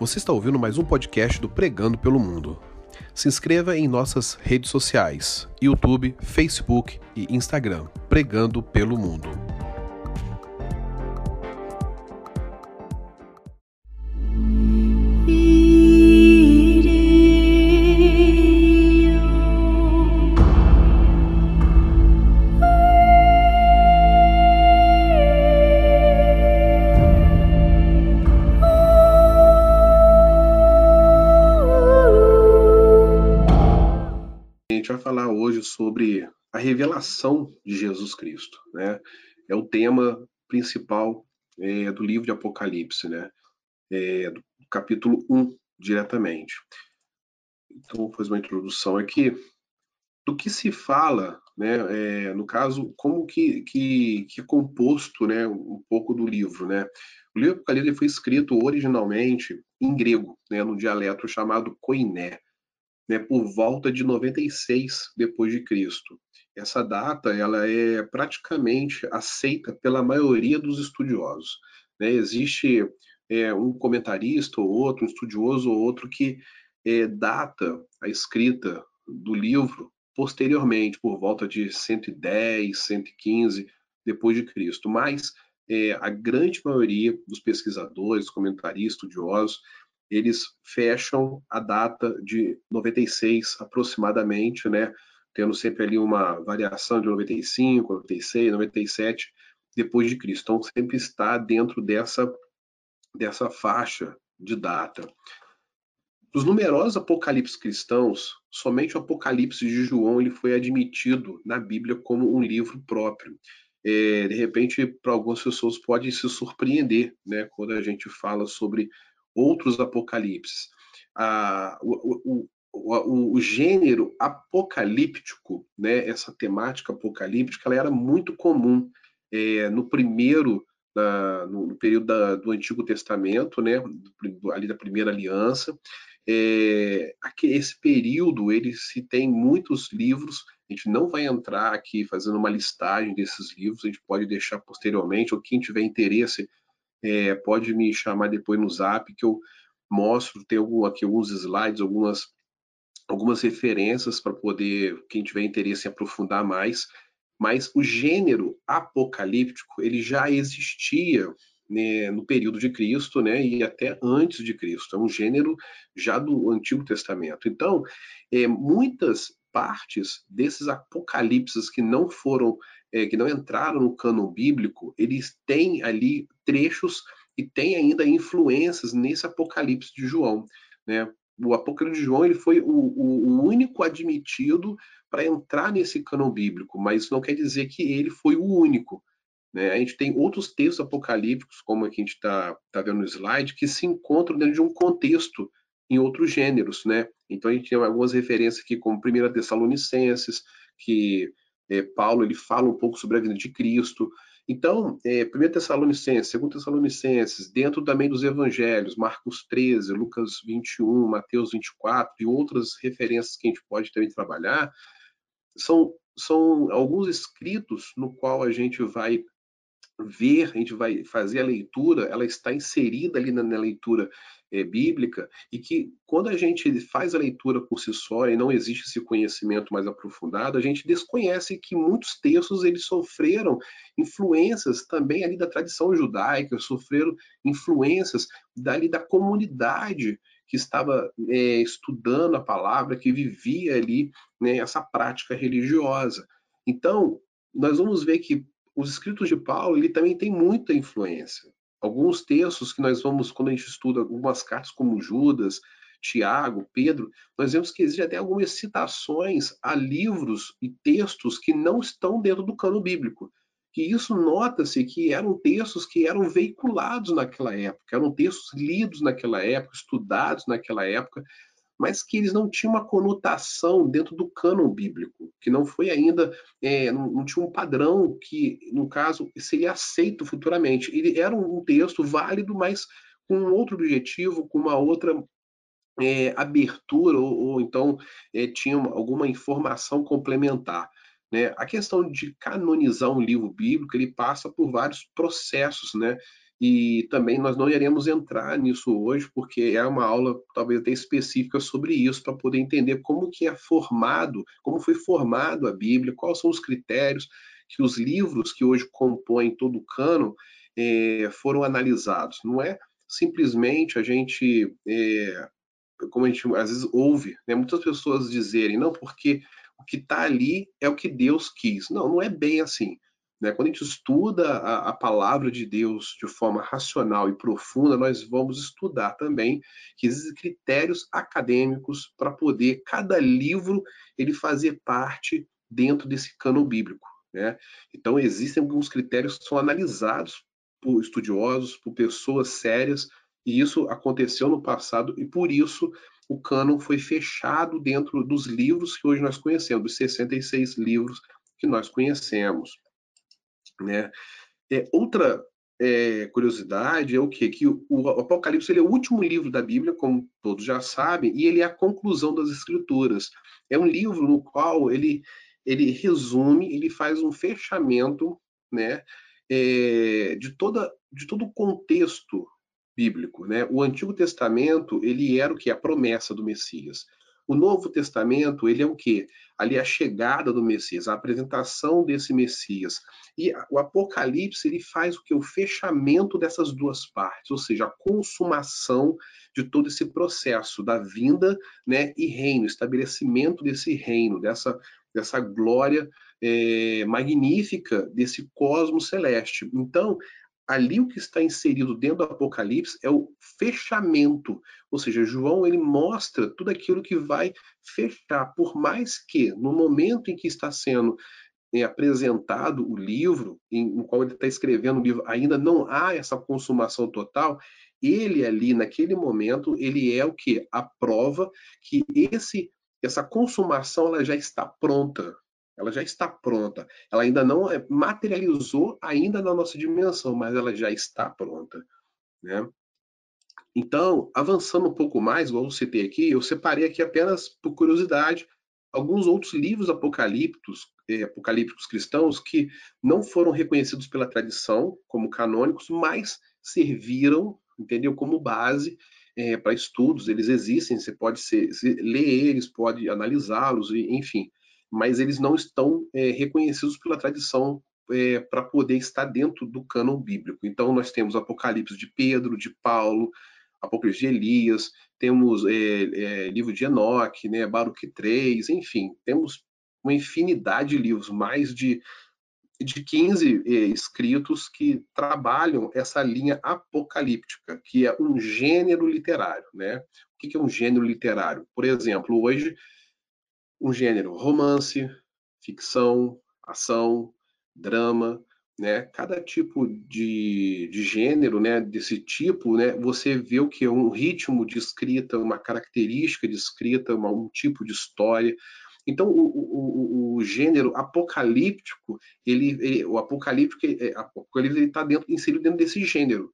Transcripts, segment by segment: Você está ouvindo mais um podcast do Pregando pelo Mundo. Se inscreva em nossas redes sociais, YouTube, Facebook e Instagram, Pregando pelo Mundo. Sobre a revelação de Jesus Cristo, né? É o tema principal do livro de Apocalipse, né? Do capítulo 1, diretamente. Então, vou fazer uma introdução aqui. Do que se fala, né? No caso, como que é composto, né? Um pouco do livro, né? O livro de Apocalipse foi escrito originalmente em grego, né? Num dialeto chamado koiné. Né, por volta de 96 depois de Cristo. Essa data ela é praticamente aceita pela maioria dos estudiosos. Né? Existe um comentarista ou outro, um estudioso ou outro, que data a escrita do livro posteriormente, por volta de 110, 115 depois de Cristo. Mas a grande maioria dos pesquisadores, comentaristas, estudiosos, eles fecham a data de 96 aproximadamente, né? Tendo sempre ali uma variação de 95, 96, 97 depois de Cristo. Então sempre está dentro dessa faixa de data. Dos numerosos apocalipses cristãos, somente o Apocalipse de João ele foi admitido na Bíblia como um livro próprio. De repente, para algumas pessoas pode se surpreender, né? Quando a gente fala sobre outros apocalipses. O gênero apocalíptico, né, essa temática apocalíptica, ela era muito comum no período do Antigo Testamento, né, ali da Primeira Aliança. Esse período, ele se tem muitos livros. A gente não vai entrar aqui fazendo uma listagem desses livros, a gente pode deixar posteriormente, ou quem tiver interesse, pode me chamar depois no Zap, que eu mostro, tem aqui alguns slides, algumas referências para poder, quem tiver interesse em aprofundar mais, mas o gênero apocalíptico, ele já existia, né, no período de Cristo, né, e até antes de Cristo, é um gênero já do Antigo Testamento. Então, muitas partes desses apocalipses que não foram, que não entraram no cânon bíblico, eles têm ali trechos e têm ainda influências nesse Apocalipse de João, né? O Apocalipse de João ele foi o único admitido para entrar nesse cânon bíblico, mas isso não quer dizer que ele foi o único, né? A gente tem outros textos apocalípticos, como aqui a gente está vendo no slide, que se encontram dentro de um contexto em outros gêneros, né? Então a gente tem algumas referências aqui, como 1 Tessalonicenses, que Paulo ele fala um pouco sobre a vida de Cristo. Então, 1 Tessalonicenses, 2 Tessalonicenses, dentro também dos evangelhos, Marcos 13, Lucas 21, Mateus 24 e outras referências que a gente pode também trabalhar, são alguns escritos no qual a gente vai ver, a gente vai fazer a leitura, ela está inserida ali na leitura bíblica, e que quando a gente faz a leitura por si só e não existe esse conhecimento mais aprofundado, a gente desconhece que muitos textos eles sofreram influências também ali da tradição judaica, sofreram influências dali da comunidade que estava estudando a palavra, que vivia ali, né, essa prática religiosa. Então, nós vamos ver que os escritos de Paulo, ele também tem muita influência. Alguns textos que nós vamos, quando a gente estuda algumas cartas como Judas, Tiago, Pedro, nós vemos que existem até algumas citações a livros e textos que não estão dentro do cânon bíblico. E isso nota-se que eram textos que eram veiculados naquela época, eram textos lidos naquela época, estudados naquela época, mas que eles não tinham uma conotação dentro do cânon bíblico, que não foi ainda, não tinha um padrão que, no caso, seria aceito futuramente. Ele era um texto válido, mas com um outro objetivo, com uma outra abertura, ou então tinha alguma informação complementar, né? A questão de canonizar um livro bíblico, ele passa por vários processos, né? E também nós não iremos entrar nisso hoje, porque é uma aula talvez até específica sobre isso, para poder entender como que é formado, como foi formado a Bíblia, quais são os critérios que os livros que hoje compõem todo o cânon foram analisados. Não é simplesmente a gente, como a gente às vezes ouve, né, muitas pessoas dizerem, não, porque o que está ali é o que Deus quis. Não, não é bem assim. Quando a gente estuda a palavra de Deus de forma racional e profunda, nós vamos estudar também que existem critérios acadêmicos para poder cada livro ele fazer parte dentro desse cânon bíblico, né? Então, existem alguns critérios que são analisados por estudiosos, por pessoas sérias, e isso aconteceu no passado, e por isso o cânon foi fechado dentro dos livros que hoje nós conhecemos, dos 66 livros que nós conhecemos. Né? Outra curiosidade é o quê? Que o Apocalipse ele é o último livro da Bíblia, como todos já sabem, e ele é a conclusão das Escrituras. É um livro no qual ele resume, ele faz um fechamento, né, de todo o contexto bíblico, né? O Antigo Testamento ele era o quê? A promessa do Messias. O Novo Testamento, ele é o quê? Ali a chegada do Messias, a apresentação desse Messias. E o Apocalipse, ele faz o quê? O fechamento dessas duas partes, ou seja, a consumação de todo esse processo da vinda, né, e reino, estabelecimento desse reino, dessa glória magnífica desse cosmos celeste. Então, ali o que está inserido dentro do Apocalipse é o fechamento, ou seja, João ele mostra tudo aquilo que vai fechar, por mais que no momento em que está sendo apresentado o livro, no qual ele está escrevendo o livro, ainda não há essa consumação total, ele ali naquele momento, ele é o quê? A prova que essa consumação ela já está pronta. Ela já está pronta, ela ainda não materializou ainda na nossa dimensão, mas ela já está pronta, né? Então, avançando um pouco mais, igual eu citei aqui, eu separei aqui apenas por curiosidade alguns outros livros apocalípticos cristãos que não foram reconhecidos pela tradição como canônicos, mas serviram, entendeu, como base para estudos. Eles existem, você pode ler eles, pode analisá-los, enfim, mas eles não estão reconhecidos pela tradição para poder estar dentro do cânon bíblico. Então, nós temos Apocalipse de Pedro, de Paulo, Apocalipse de Elias, temos livro de Enoque, né, Baruque 3, enfim, temos uma infinidade de livros, mais de 15 escritos que trabalham essa linha apocalíptica, que é um gênero literário, né? O que é um gênero literário? Por exemplo, hoje, um gênero, romance, ficção, ação, drama, né? Cada tipo de gênero, né, desse tipo, né, você vê o que é um ritmo de escrita, uma característica de escrita, um tipo de história. Então, o gênero apocalíptico, o apocalipse está inserido dentro desse gênero,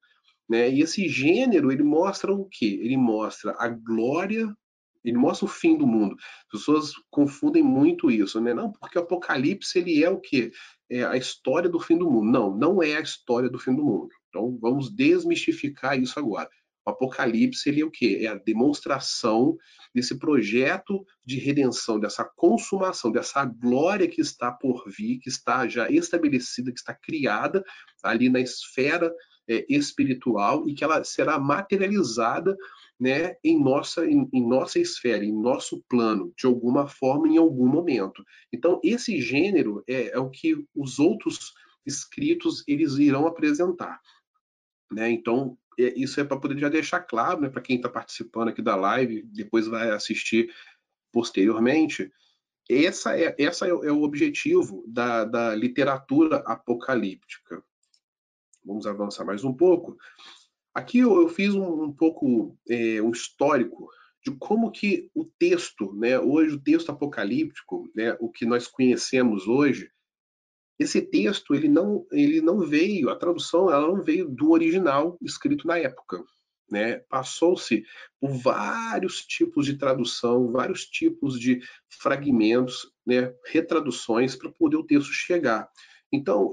né? E esse gênero, ele mostra o quê? Ele mostra a glória. Ele mostra o fim do mundo. As pessoas confundem muito isso, né? Não, porque o Apocalipse, ele é o quê? É a história do fim do mundo. Não, não é a história do fim do mundo. Então, vamos desmistificar isso agora. O Apocalipse, ele é o quê? É a demonstração desse projeto de redenção, dessa consumação, dessa glória que está por vir, que está já estabelecida, que está criada ali na esfera espiritual e que ela será materializada, né, em nossa esfera, em nosso plano, de alguma forma, em algum momento. Então, esse gênero é o que os outros escritos eles irão apresentar, né? Então, isso é para poder já deixar claro, né, para quem está participando aqui da live, depois vai assistir posteriormente. Essa é o objetivo da literatura apocalíptica. Vamos avançar mais um pouco. Aqui eu fiz um pouco um histórico de como que o texto, né, hoje o texto apocalíptico, né, o que nós conhecemos hoje, esse texto ele não veio, a tradução ela não veio do original escrito na época, né? Passou-se por vários tipos de tradução, vários tipos de fragmentos, né, retraduções para poder o texto chegar. Então,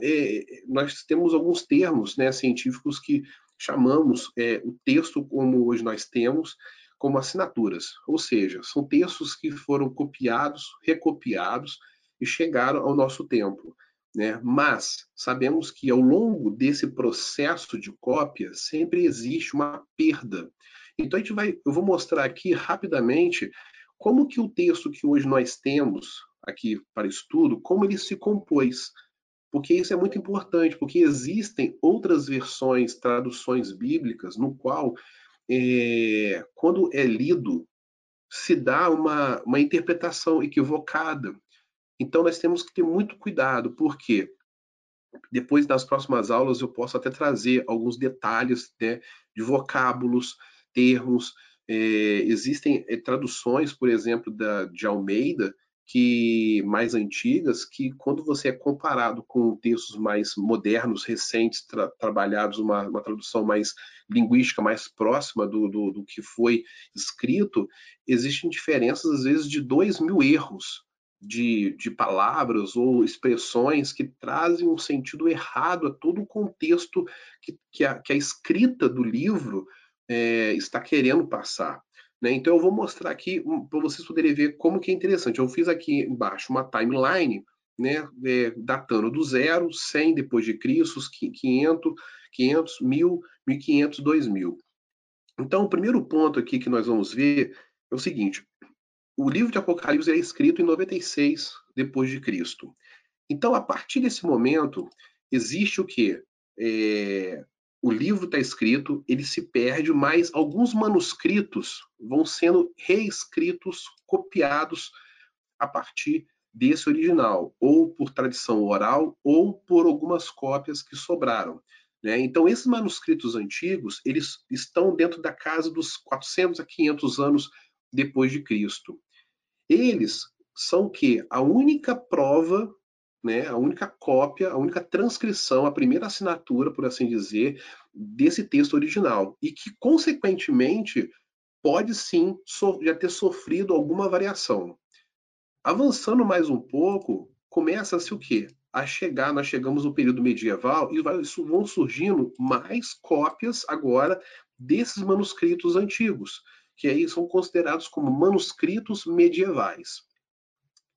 nós temos alguns termos, né, científicos que chamamos o texto como hoje nós temos, como assinaturas, ou seja, são textos que foram copiados, recopiados e chegaram ao nosso tempo, né? Mas sabemos que ao longo desse processo de cópia sempre existe uma perda. Então eu vou mostrar aqui rapidamente como que o texto que hoje nós temos aqui para estudo, como ele se compôs, porque isso é muito importante, porque existem outras versões, traduções bíblicas, no qual, quando é lido, se dá uma interpretação equivocada. Então, nós temos que ter muito cuidado, porque depois, nas próximas aulas, eu posso até trazer alguns detalhes, né, de vocábulos, termos. Existem traduções, por exemplo, de Almeida, que mais antigas, que quando você é comparado com textos mais modernos, recentes, trabalhados, uma tradução mais linguística, mais próxima do que foi escrito, existem diferenças, às vezes, de 2.000 erros de palavras ou expressões que trazem um sentido errado a todo o contexto que a escrita do livro está querendo passar. Então, eu vou mostrar aqui para vocês poderem ver como que é interessante. Eu fiz aqui embaixo uma timeline, né, datando do 0, 100 depois de Cristo, 500, 1000, 1500, 2000. Então, o primeiro ponto aqui que nós vamos ver é o seguinte. O livro de Apocalipse é escrito em 96 depois de Cristo. Então, a partir desse momento, existe o quê? O livro está escrito, ele se perde, mas alguns manuscritos vão sendo reescritos, copiados a partir desse original, ou por tradição oral, ou por algumas cópias que sobraram, né? Então, esses manuscritos antigos, eles estão dentro da casa dos 400 a 500 anos depois de Cristo. Eles são o quê? A única prova, né, a única cópia, a única transcrição, a primeira assinatura, por assim dizer, desse texto original. E que, consequentemente, pode sim já ter sofrido alguma variação. Avançando mais um pouco, começa-se o quê? Nós chegamos no período medieval e vão surgindo mais cópias agora desses manuscritos antigos, que aí são considerados como manuscritos medievais.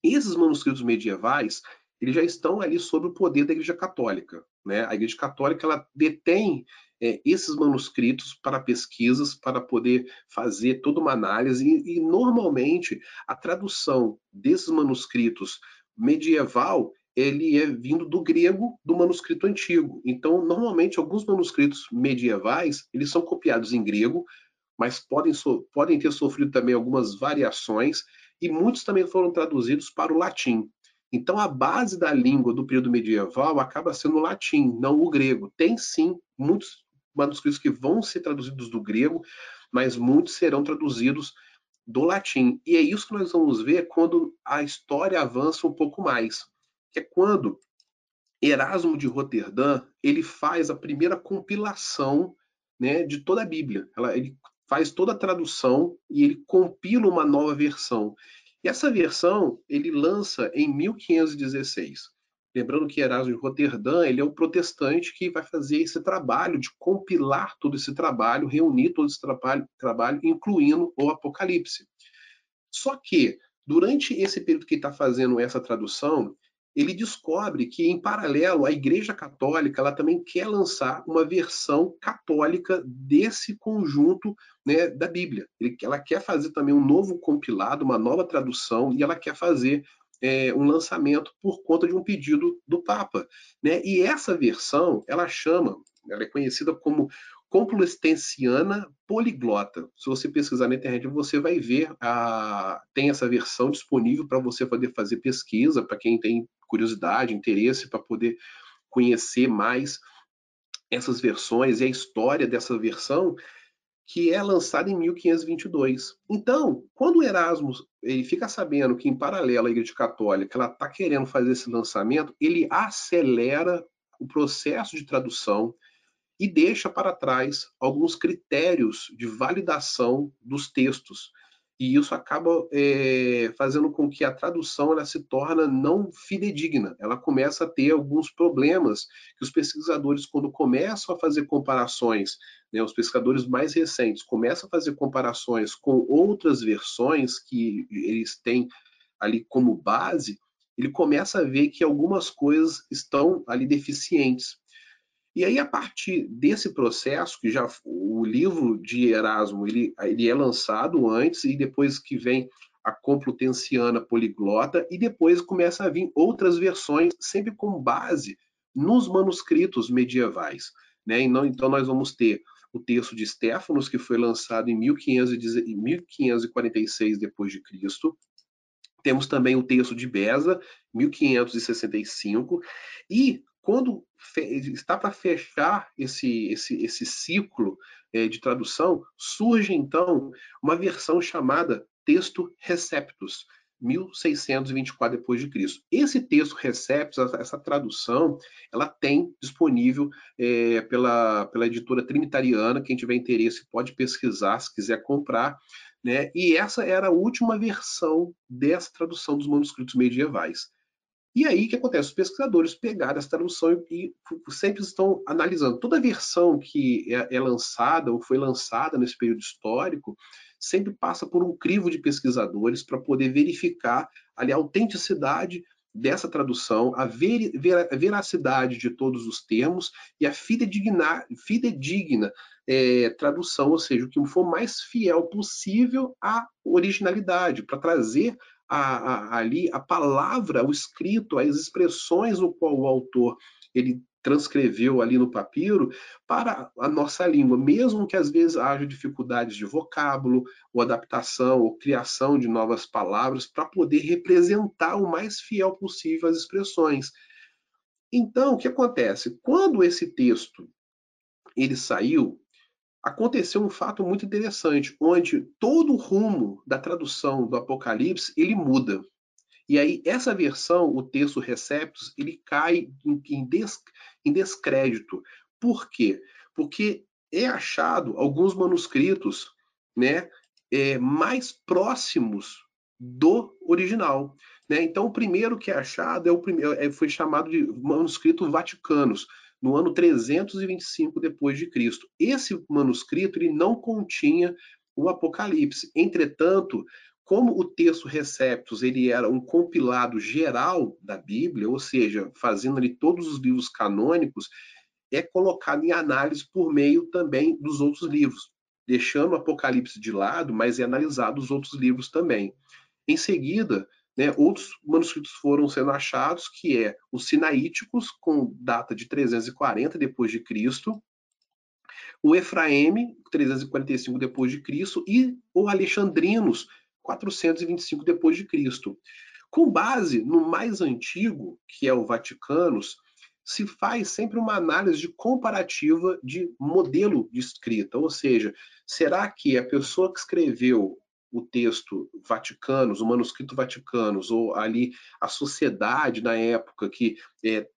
Esses manuscritos medievais, eles já estão ali sob o poder da Igreja Católica, né? A Igreja Católica, ela detém esses manuscritos para pesquisas, para poder fazer toda uma análise, e normalmente a tradução desses manuscritos medieval, ele é vindo do grego, do manuscrito antigo. Então, normalmente, alguns manuscritos medievais, eles são copiados em grego, mas podem ter sofrido também algumas variações, e muitos também foram traduzidos para o latim. Então, a base da língua do período medieval acaba sendo o latim, não o grego. Tem, sim, muitos manuscritos que vão ser traduzidos do grego, mas muitos serão traduzidos do latim. E é isso que nós vamos ver quando a história avança um pouco mais. Que é quando Erasmo de Roterdã, ele faz a primeira compilação, né, de toda a Bíblia. Ele faz toda a tradução e ele compila uma nova versão. E essa versão, ele lança em 1516. Lembrando que Erasmo de Roterdã, ele é um protestante que vai fazer esse trabalho de compilar todo esse trabalho, reunir todo esse trabalho, incluindo o Apocalipse. Só que, durante esse período que ele está fazendo essa tradução, ele descobre que, em paralelo, a Igreja Católica, ela também quer lançar uma versão católica desse conjunto, né, da Bíblia. Ela quer fazer também um novo compilado, uma nova tradução, e ela quer fazer um lançamento por conta de um pedido do Papa, né? E essa versão, ela é conhecida como Complutensiana Poliglota. Se você pesquisar na internet, você vai ver, tem essa versão disponível para você poder fazer pesquisa, para quem tem curiosidade, interesse, para poder conhecer mais essas versões e a história dessa versão, que é lançada em 1522. Então, quando o Erasmo fica sabendo que, em paralelo, a Igreja Católica está querendo fazer esse lançamento, ele acelera o processo de tradução e deixa para trás alguns critérios de validação dos textos. E isso acaba fazendo com que a tradução ela se torna não fidedigna. Ela começa a ter alguns problemas que os pesquisadores, quando começam a fazer comparações, né, os pesquisadores mais recentes começam a fazer comparações com outras versões que eles têm ali como base, ele começa a ver que algumas coisas estão ali deficientes. E aí, a partir desse processo, que já o livro de Erasmo ele é lançado antes, e depois que vem a Complutensiana Poliglota, e depois começa a vir outras versões, sempre com base nos manuscritos medievais, né? Então, nós vamos ter o texto de Stefanos, que foi lançado em 1546 d.C., temos também o texto de Beza, 1565, e quando está para fechar esse ciclo de tradução, surge, então, uma versão chamada Textus Receptus, 1624 d.C. Esse Textus Receptus, essa tradução, ela tem disponível pela editora Trinitariana. Quem tiver interesse pode pesquisar, se quiser comprar, né? E essa era a última versão dessa tradução dos manuscritos medievais. E aí, o que acontece? Os pesquisadores pegaram essa tradução e sempre estão analisando. Toda versão que é lançada ou foi lançada nesse período histórico sempre passa por um crivo de pesquisadores para poder verificar ali, a autenticidade dessa tradução, a veracidade de todos os termos e a fidedigna tradução, ou seja, o que for mais fiel possível à originalidade, para trazer a palavra, o escrito, as expressões no qual o autor ele transcreveu ali no papiro para a nossa língua, mesmo que às vezes haja dificuldades de vocábulo ou adaptação ou criação de novas palavras para poder representar o mais fiel possível as expressões. Então, o que acontece? Quando esse texto ele saiu, aconteceu um fato muito interessante, onde todo o rumo da tradução do Apocalipse, ele muda. E aí, essa versão, o texto Receptus, ele cai em descrédito. Por quê? Porque é achado alguns manuscritos, né, mais próximos do original, né? Então, o primeiro que é achado foi chamado de manuscrito Vaticanus, no ano 325 d.C. Esse manuscrito ele não continha o Apocalipse. Entretanto, como o texto Receptus ele era um compilado geral da Bíblia, ou seja, fazendo ali todos os livros canônicos, é colocado em análise por meio também dos outros livros, deixando o Apocalipse de lado, mas é analisado os outros livros também. Em seguida, né, outros manuscritos foram sendo achados, que é os sinaíticos, com data de 340 d.C., o Efraeme, 345 d.C., e o Alexandrinos, 425 d.C. Com base no mais antigo, que é o Vaticanus, se faz sempre uma análise de comparativa de modelo de escrita, ou seja, será que a pessoa que escreveu o texto Vaticanus, o manuscrito Vaticanus, ou ali a sociedade na época que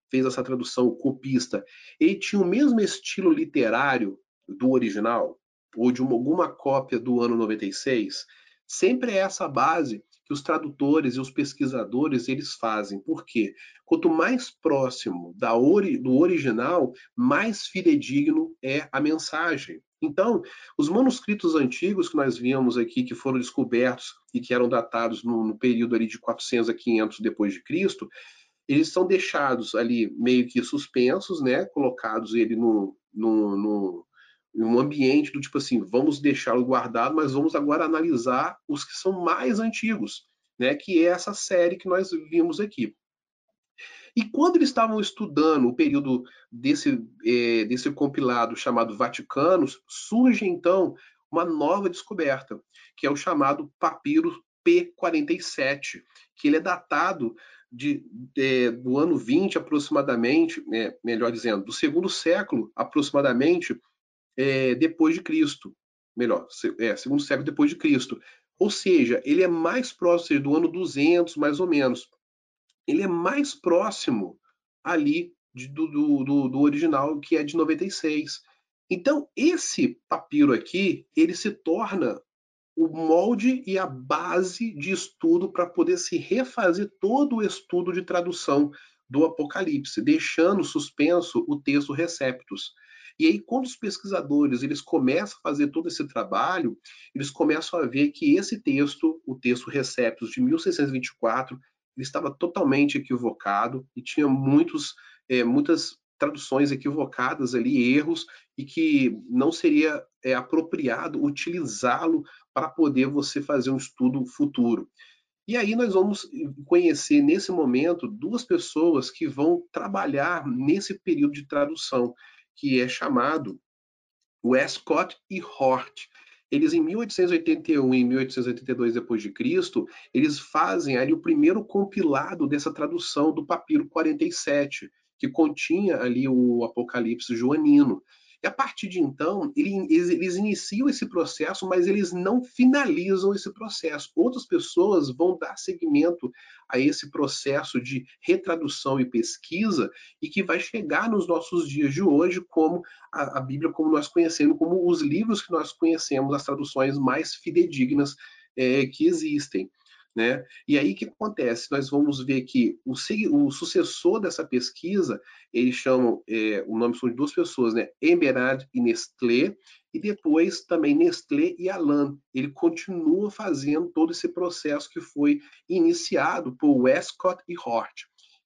fez essa tradução, o copista, ele tinha o mesmo estilo literário do original, ou de alguma cópia do ano 96? Sempre é essa base que os tradutores e os pesquisadores eles fazem. Por quê? Quanto mais próximo do original, mais fidedigno é a mensagem. Então, os manuscritos antigos que nós vimos aqui, que foram descobertos e que eram datados no período ali de 400 a 500 d.C., eles são deixados ali meio que suspensos, né? Colocados ele num ambiente do tipo assim, vamos deixá-lo guardado, mas vamos agora analisar os que são mais antigos, né? Que é essa série que nós vimos aqui. E quando eles estavam estudando o período desse compilado chamado Vaticanus, surge então uma nova descoberta, que é o chamado papiro P47, que ele é datado do ano 20 aproximadamente, né, melhor dizendo, do segundo século aproximadamente, depois de Cristo, melhor, segundo século depois de Cristo, ou seja, ele é mais próximo do ano 200, mais ou menos, ele é mais próximo ali do original, que é de 96. Então, esse papiro aqui, ele se torna o molde e a base de estudo para poder se refazer todo o estudo de tradução do Apocalipse, deixando suspenso o Textus Receptus. E aí, quando os pesquisadores eles começam a fazer todo esse trabalho, eles começam a ver que esse texto, o Textus Receptus de 1624, ele estava totalmente equivocado e tinha muitas traduções equivocadas ali, erros, e que não seria apropriado utilizá-lo para poder você fazer um estudo futuro. E aí nós vamos conhecer, nesse momento, duas pessoas que vão trabalhar nesse período de tradução, que é chamado Westcott e Hort. Eles, em 1881 e 1882 d.C., eles fazem ali o primeiro compilado dessa tradução do Papiro 47, que continha ali o Apocalipse joanino. E a partir de então, eles iniciam esse processo, mas eles não finalizam esse processo. Outras pessoas vão dar seguimento a esse processo de retradução e pesquisa e que vai chegar nos nossos dias de hoje como a Bíblia, como nós conhecemos, como os livros que nós conhecemos, as traduções mais fidedignas que existem. Né? E aí o que acontece? Nós vamos ver que o sucessor dessa pesquisa, eles chamam, o nome são de duas pessoas, né? Emerald e Nestlé, e depois também Nestlé e Alan. Ele continua fazendo todo esse processo que foi iniciado por Westcott e Hort.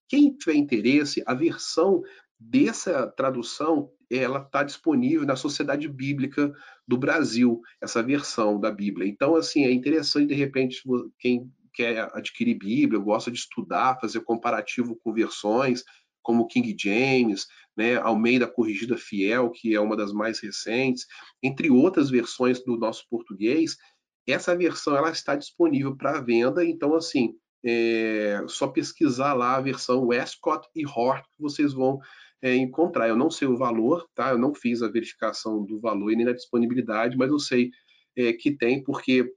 Quem tiver interesse, a versão dessa tradução, ela está disponível na Sociedade Bíblica do Brasil, essa versão da Bíblia. Então, assim, é interessante, de repente, quem quer adquirir Bíblia, gosta de estudar, fazer comparativo com versões, como King James, né, Almeida Corrigida Fiel, que é uma das mais recentes, entre outras versões do nosso português, essa versão ela está disponível para venda, então, assim, só pesquisar lá a versão Westcott e Hort, que vocês vão encontrar. Eu não sei o valor, tá? Eu não fiz a verificação do valor e nem da disponibilidade, mas eu sei que tem, porque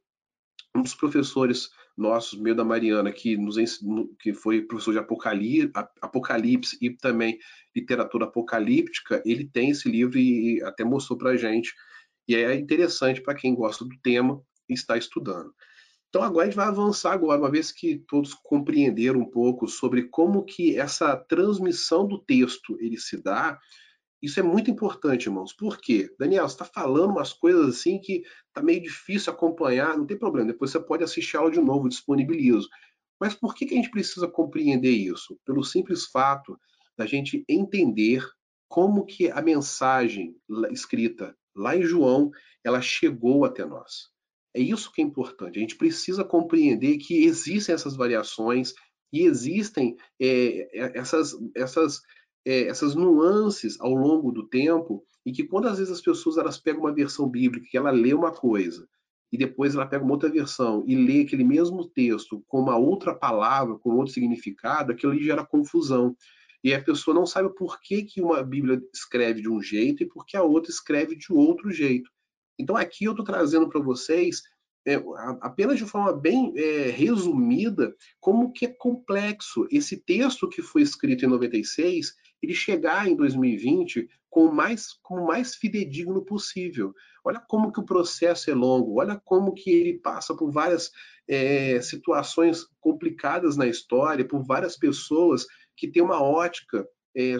um dos professores nossos, meu da Mariana, que nos ensinou, que foi professor de Apocalipse e também literatura apocalíptica, ele tem esse livro e até mostrou para a gente. E é interessante para quem gosta do tema e está estudando. Então agora a gente vai avançar agora, uma vez que todos compreenderam um pouco sobre como que essa transmissão do texto ele se dá. Isso é muito importante, irmãos. Por quê? Daniel, você está falando umas coisas assim que está meio difícil acompanhar, não tem problema, depois você pode assistir a aula de novo, disponibilizo. Mas por que a gente precisa compreender isso? Pelo simples fato da gente entender como que a mensagem escrita lá em João, ela chegou até nós. É isso que é importante, a gente precisa compreender que existem essas variações e existem essas nuances ao longo do tempo e que quando às vezes as pessoas elas pegam uma versão bíblica que ela lê uma coisa e depois ela pega uma outra versão e lê aquele mesmo texto com uma outra palavra, com outro significado, aquilo ali gera confusão. E a pessoa não sabe por que, que uma Bíblia escreve de um jeito e por que a outra escreve de outro jeito. Então, aqui eu estou trazendo para vocês, apenas de forma bem resumida, como que é complexo esse texto que foi escrito em 96, ele chegar em 2020 com o mais fidedigno possível. Olha como que o processo é longo, olha como que ele passa por várias situações complicadas na história, por várias pessoas que têm uma ótica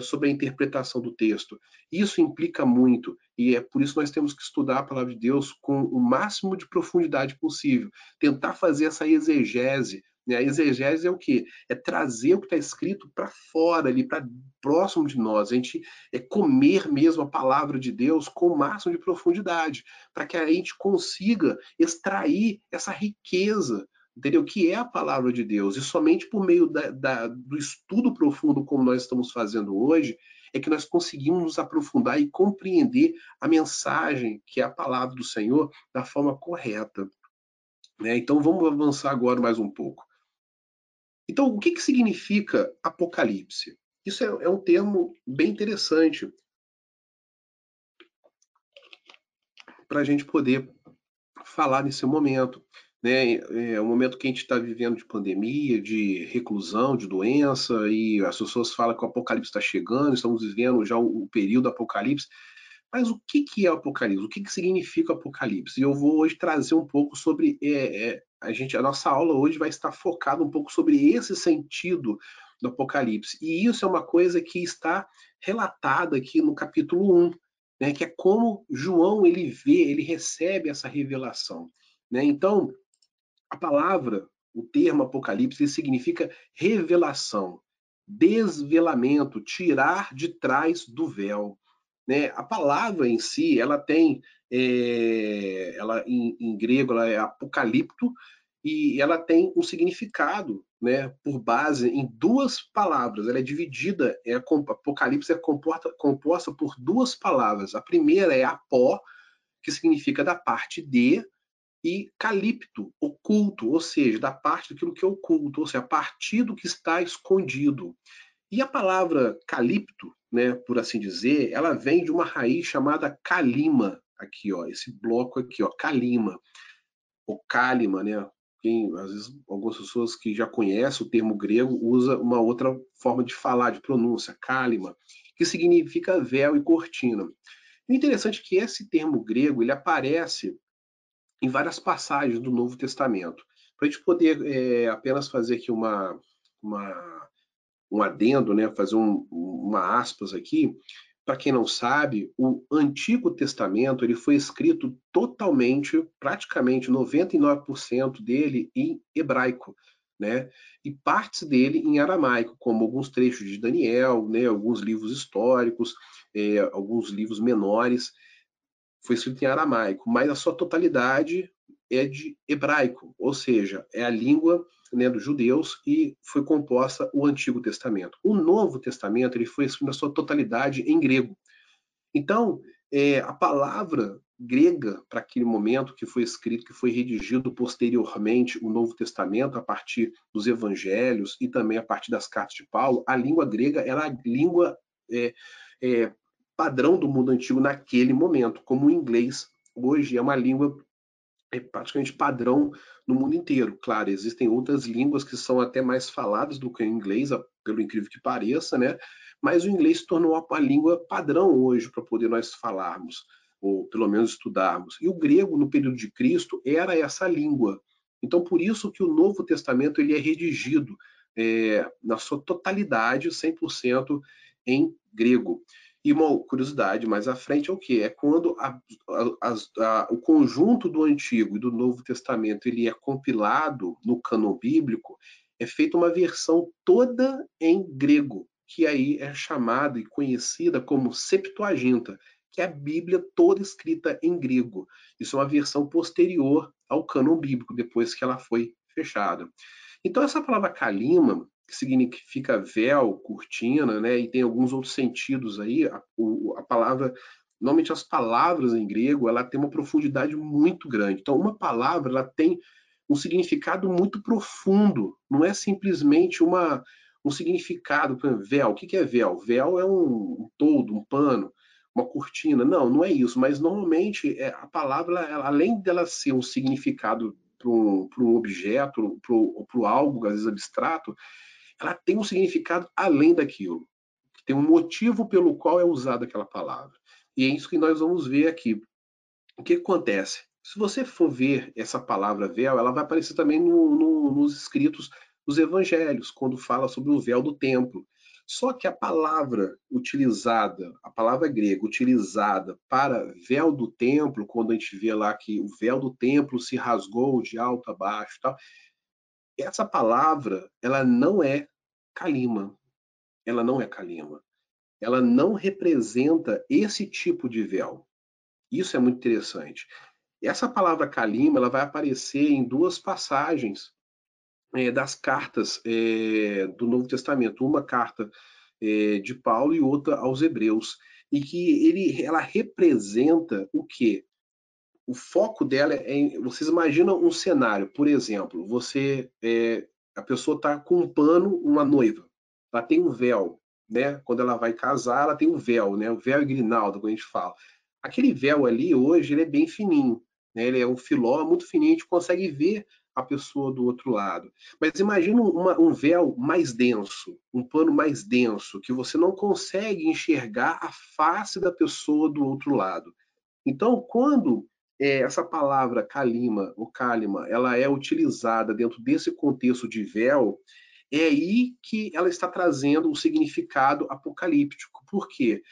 sobre a interpretação do texto. Isso implica muito, e é por isso que nós temos que estudar a Palavra de Deus com o máximo de profundidade possível, tentar fazer essa exegese, né? A exegese é o quê? É trazer o que está escrito para fora, ali, para próximo de nós, a gente comer mesmo a Palavra de Deus com o máximo de profundidade, para que a gente consiga extrair essa riqueza, entendeu? Que é a palavra de Deus, e somente por meio do estudo profundo como nós estamos fazendo hoje, é que nós conseguimos nos aprofundar e compreender a mensagem que é a palavra do Senhor da forma correta. Né? Então vamos avançar agora mais um pouco. Então o que significa Apocalipse? Isso é um termo bem interessante para a gente poder falar nesse momento. É um momento que a gente está vivendo de pandemia, de reclusão, de doença, e as pessoas falam que o Apocalipse está chegando, estamos vivendo já o período do Apocalipse, Mas o que é o Apocalipse? O que significa o Apocalipse? E eu vou hoje trazer um pouco sobre... a nossa aula hoje vai estar focada um pouco sobre esse sentido do Apocalipse. E isso é uma coisa que está relatada aqui no capítulo 1, né, que é como João ele vê, ele recebe essa revelação, né? Então, a palavra, o termo Apocalipse, ele significa revelação, desvelamento, tirar de trás do véu, né? A palavra em si, ela tem, em grego, ela é apocalipto, e ela tem um significado, né, por base em duas palavras. Ela é dividida, Apocalipse é composta por duas palavras. A primeira é apó, que significa da parte de, e calipto, oculto, ou seja, da parte daquilo que é oculto, ou seja, a partir do que está escondido. E a palavra calipto, né, por assim dizer, ela vem de uma raiz chamada kálymma, aqui, ó, esse bloco aqui, ó, kálymma, ou kálymma, né? Quem, às vezes, algumas pessoas que já conhecem o termo grego usa uma outra forma de falar, de pronúncia, kálymma, que significa véu e cortina. E o interessante é que esse termo grego, ele aparece em várias passagens do Novo Testamento. Para a gente poder apenas fazer aqui um adendo, né? Fazer uma aspas aqui, para quem não sabe, o Antigo Testamento ele foi escrito totalmente, praticamente 99% dele em hebraico, né? E partes dele em aramaico, como alguns trechos de Daniel, né? Alguns livros históricos, alguns livros menores, foi escrito em aramaico, mas a sua totalidade é de hebraico, ou seja, é a língua, né, dos judeus, e foi composta o Antigo Testamento. O Novo Testamento ele foi escrito na sua totalidade em grego. Então, a palavra grega para aquele momento que foi escrito, que foi redigido posteriormente o Novo Testamento, a partir dos evangelhos e também a partir das cartas de Paulo, a língua grega era a língua padrão do mundo antigo naquele momento, como o inglês hoje é uma língua praticamente padrão no mundo inteiro. Claro, existem outras línguas que são até mais faladas do que o inglês, pelo incrível que pareça, né? Mas o inglês se tornou a língua padrão hoje para poder nós falarmos, ou pelo menos estudarmos. E o grego, no período de Cristo, era essa língua. Então, por isso que o Novo Testamento ele é redigido na sua totalidade, 100% em grego. E uma curiosidade mais à frente é o que? É quando o conjunto do Antigo e do Novo Testamento ele é compilado no cânon bíblico, é feita uma versão toda em grego, que aí é chamada e conhecida como Septuaginta, que é a Bíblia toda escrita em grego. Isso é uma versão posterior ao cânon bíblico, depois que ela foi fechada. Então, essa palavra kálymma, que significa véu, cortina, né? E tem alguns outros sentidos aí. A palavra, normalmente as palavras em grego, ela tem uma profundidade muito grande. Então, uma palavra, ela tem um significado muito profundo. Não é simplesmente um significado, por exemplo, véu. O que é véu? Véu é um todo, um pano, uma cortina. Não é isso. Mas, normalmente, a palavra, além dela ser um significado para um objeto, para algo, às vezes, abstrato, ela tem um significado além daquilo. Tem um motivo pelo qual é usada aquela palavra. E é isso que nós vamos ver aqui. O que acontece? Se você for ver essa palavra véu, ela vai aparecer também nos escritos dos evangelhos, quando fala sobre o véu do templo. Só que a palavra grega utilizada para véu do templo, quando a gente vê lá que o véu do templo se rasgou de alto a baixo e tal, essa palavra, ela não é kálymma. Ela não é kálymma. Ela não representa esse tipo de véu. Isso é muito interessante. Essa palavra kálymma, ela vai aparecer em duas passagens das cartas do Novo Testamento. Uma carta de Paulo e outra aos Hebreus. E que ela representa o quê? O foco dela vocês imaginam um cenário, por exemplo, a pessoa está com um pano, uma noiva, ela tem um véu, né? Quando ela vai casar, ela tem um véu, né? O véu e grinalda, quando a gente fala. Aquele véu ali, hoje, ele é bem fininho, né? Ele é um filó muito fininho, a gente consegue ver a pessoa do outro lado. Mas imagina um véu mais denso, um pano mais denso, que você não consegue enxergar a face da pessoa do outro lado. Então, quando essa palavra kálymma, ou kálymma, ela é utilizada dentro desse contexto de véu, é aí que ela está trazendo um significado apocalíptico. Por quê?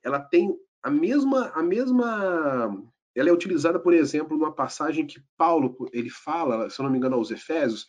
Ela tem a mesma... Ela é utilizada, por exemplo, numa passagem que Paulo ele fala, se eu não me engano, aos Efésios,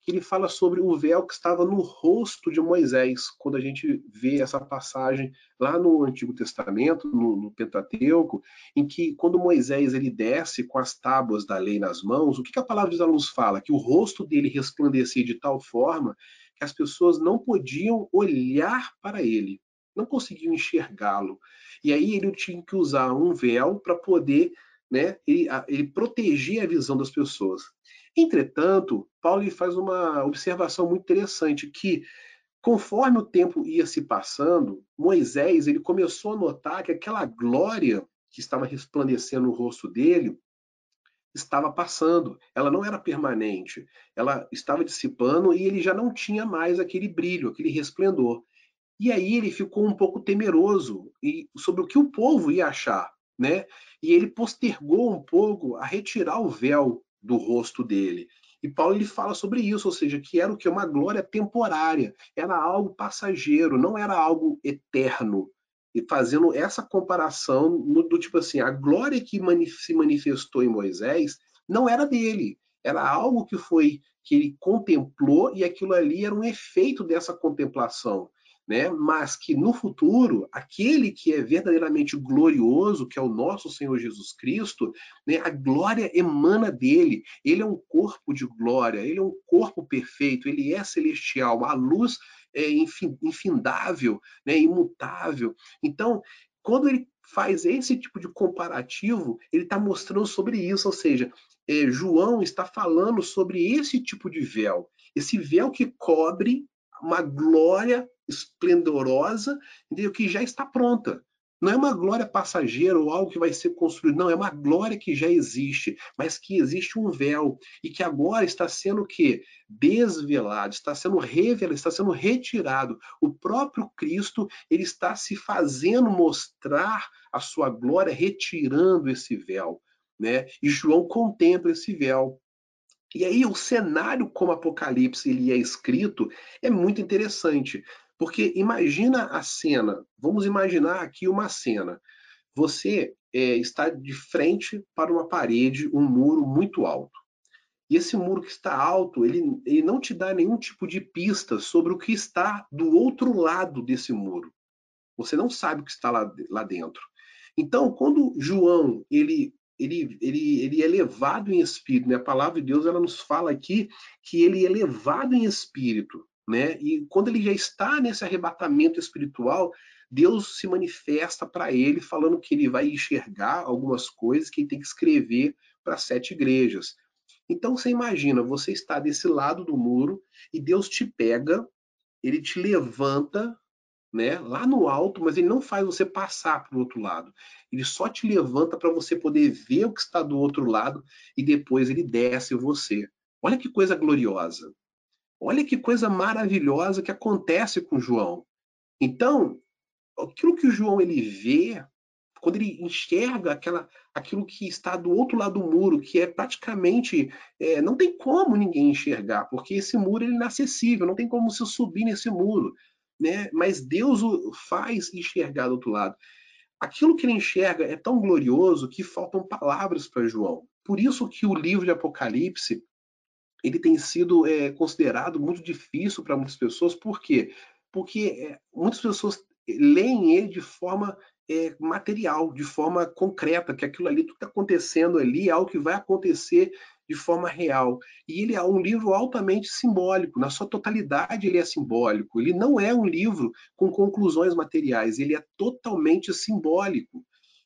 que ele fala sobre o véu que estava no rosto de Moisés. Quando a gente vê essa passagem lá no Antigo Testamento, no Pentateuco, em que quando Moisés ele desce com as tábuas da lei nas mãos, o que a palavra de Deus nos fala? Que o rosto dele resplandecia de tal forma que as pessoas não podiam olhar para ele, não conseguiam enxergá-lo. E aí ele tinha que usar um véu para poder, né, ele proteger a visão das pessoas. Entretanto, Paulo faz uma observação muito interessante, que conforme o tempo ia se passando, Moisés ele começou a notar que aquela glória que estava resplandecendo no rosto dele estava passando, ela não era permanente, ela estava dissipando e ele já não tinha mais aquele brilho, aquele resplendor. E aí ele ficou um pouco temeroso sobre o que o povo ia achar, né? E ele postergou um pouco a retirar o véu do rosto dele. E Paulo ele fala sobre isso, ou seja, que era o que? Uma glória temporária, era algo passageiro, não era algo eterno. E fazendo essa comparação do tipo assim, a glória que se manifestou em Moisés não era dele, era algo que ele contemplou e aquilo ali era um efeito dessa contemplação. Né? Mas que no futuro, aquele que é verdadeiramente glorioso, que é o nosso Senhor Jesus Cristo, né? A glória emana dele, ele é um corpo de glória, ele é um corpo perfeito, ele é celestial, a luz é infindável, né? Imutável. Então, quando ele faz esse tipo de comparativo, ele está mostrando sobre isso, ou seja, João está falando sobre esse tipo de véu, esse véu que cobre uma glória esplendorosa, entendeu? Que já está pronta. Não é uma glória passageira ou algo que vai ser construído, não, é uma glória que já existe, mas que existe um véu e que agora está sendo o quê? Desvelado, está sendo revelado, está sendo retirado. O próprio Cristo, ele está se fazendo mostrar a sua glória, retirando esse véu, né? E João contempla esse véu. E aí o cenário como Apocalipse ele é escrito é muito interessante. Porque imagina a cena, vamos imaginar aqui uma cena. Você está de frente para uma parede, um muro muito alto. E esse muro que está alto, ele não te dá nenhum tipo de pista sobre o que está do outro lado desse muro. Você não sabe o que está lá dentro. Então, quando João ele é levado em espírito, né? A palavra de Deus ela nos fala aqui que ele é levado em espírito. Né? E quando ele já está nesse arrebatamento espiritual, Deus se manifesta para ele, falando que ele vai enxergar algumas coisas que ele tem que escrever para 7 igrejas. Então você imagina, você está desse lado do muro e Deus te pega, ele te levanta, né, lá no alto, mas ele não faz você passar para o outro lado. Ele só te levanta para você poder ver o que está do outro lado e depois ele desce você. Olha que coisa gloriosa. Olha que coisa maravilhosa que acontece com João. Então, aquilo que o João ele vê, quando ele enxerga aquilo que está do outro lado do muro, que é praticamente... não tem como ninguém enxergar, porque esse muro ele é inacessível, não tem como se subir nesse muro, né? Mas Deus o faz enxergar do outro lado. Aquilo que ele enxerga é tão glorioso que faltam palavras para João. Por isso que o livro de Apocalipse... ele tem sido considerado muito difícil para muitas pessoas. Por quê? Porque muitas pessoas leem ele de forma material, de forma concreta, que aquilo ali, tudo que está acontecendo ali, é algo que vai acontecer de forma real. E ele é um livro altamente simbólico, na sua totalidade ele é simbólico. Ele não é um livro com conclusões materiais, ele é totalmente simbólico.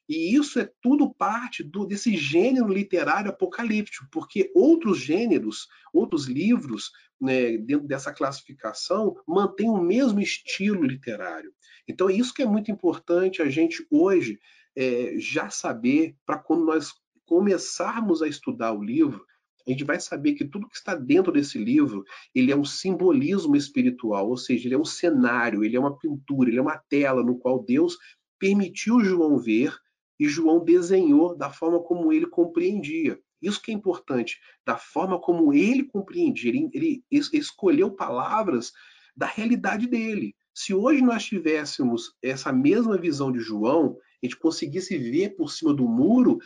E isso é tudo parte desse gênero literário apocalíptico, porque outros gêneros, outros livros, né, dentro dessa classificação, mantêm o mesmo estilo literário. Então, é isso que é muito importante a gente hoje já saber, para quando nós começarmos a estudar o livro, a gente vai saber que tudo que está dentro desse livro, ele é um simbolismo espiritual, ou seja, ele é um cenário, ele é uma pintura, ele é uma tela no qual Deus permitiu João ver e João desenhou da forma como ele compreendia. Isso que é importante, da forma como ele compreendia, ele escolheu palavras da realidade dele. Se hoje nós tivéssemos essa mesma visão de João, a gente conseguisse ver por cima do muro,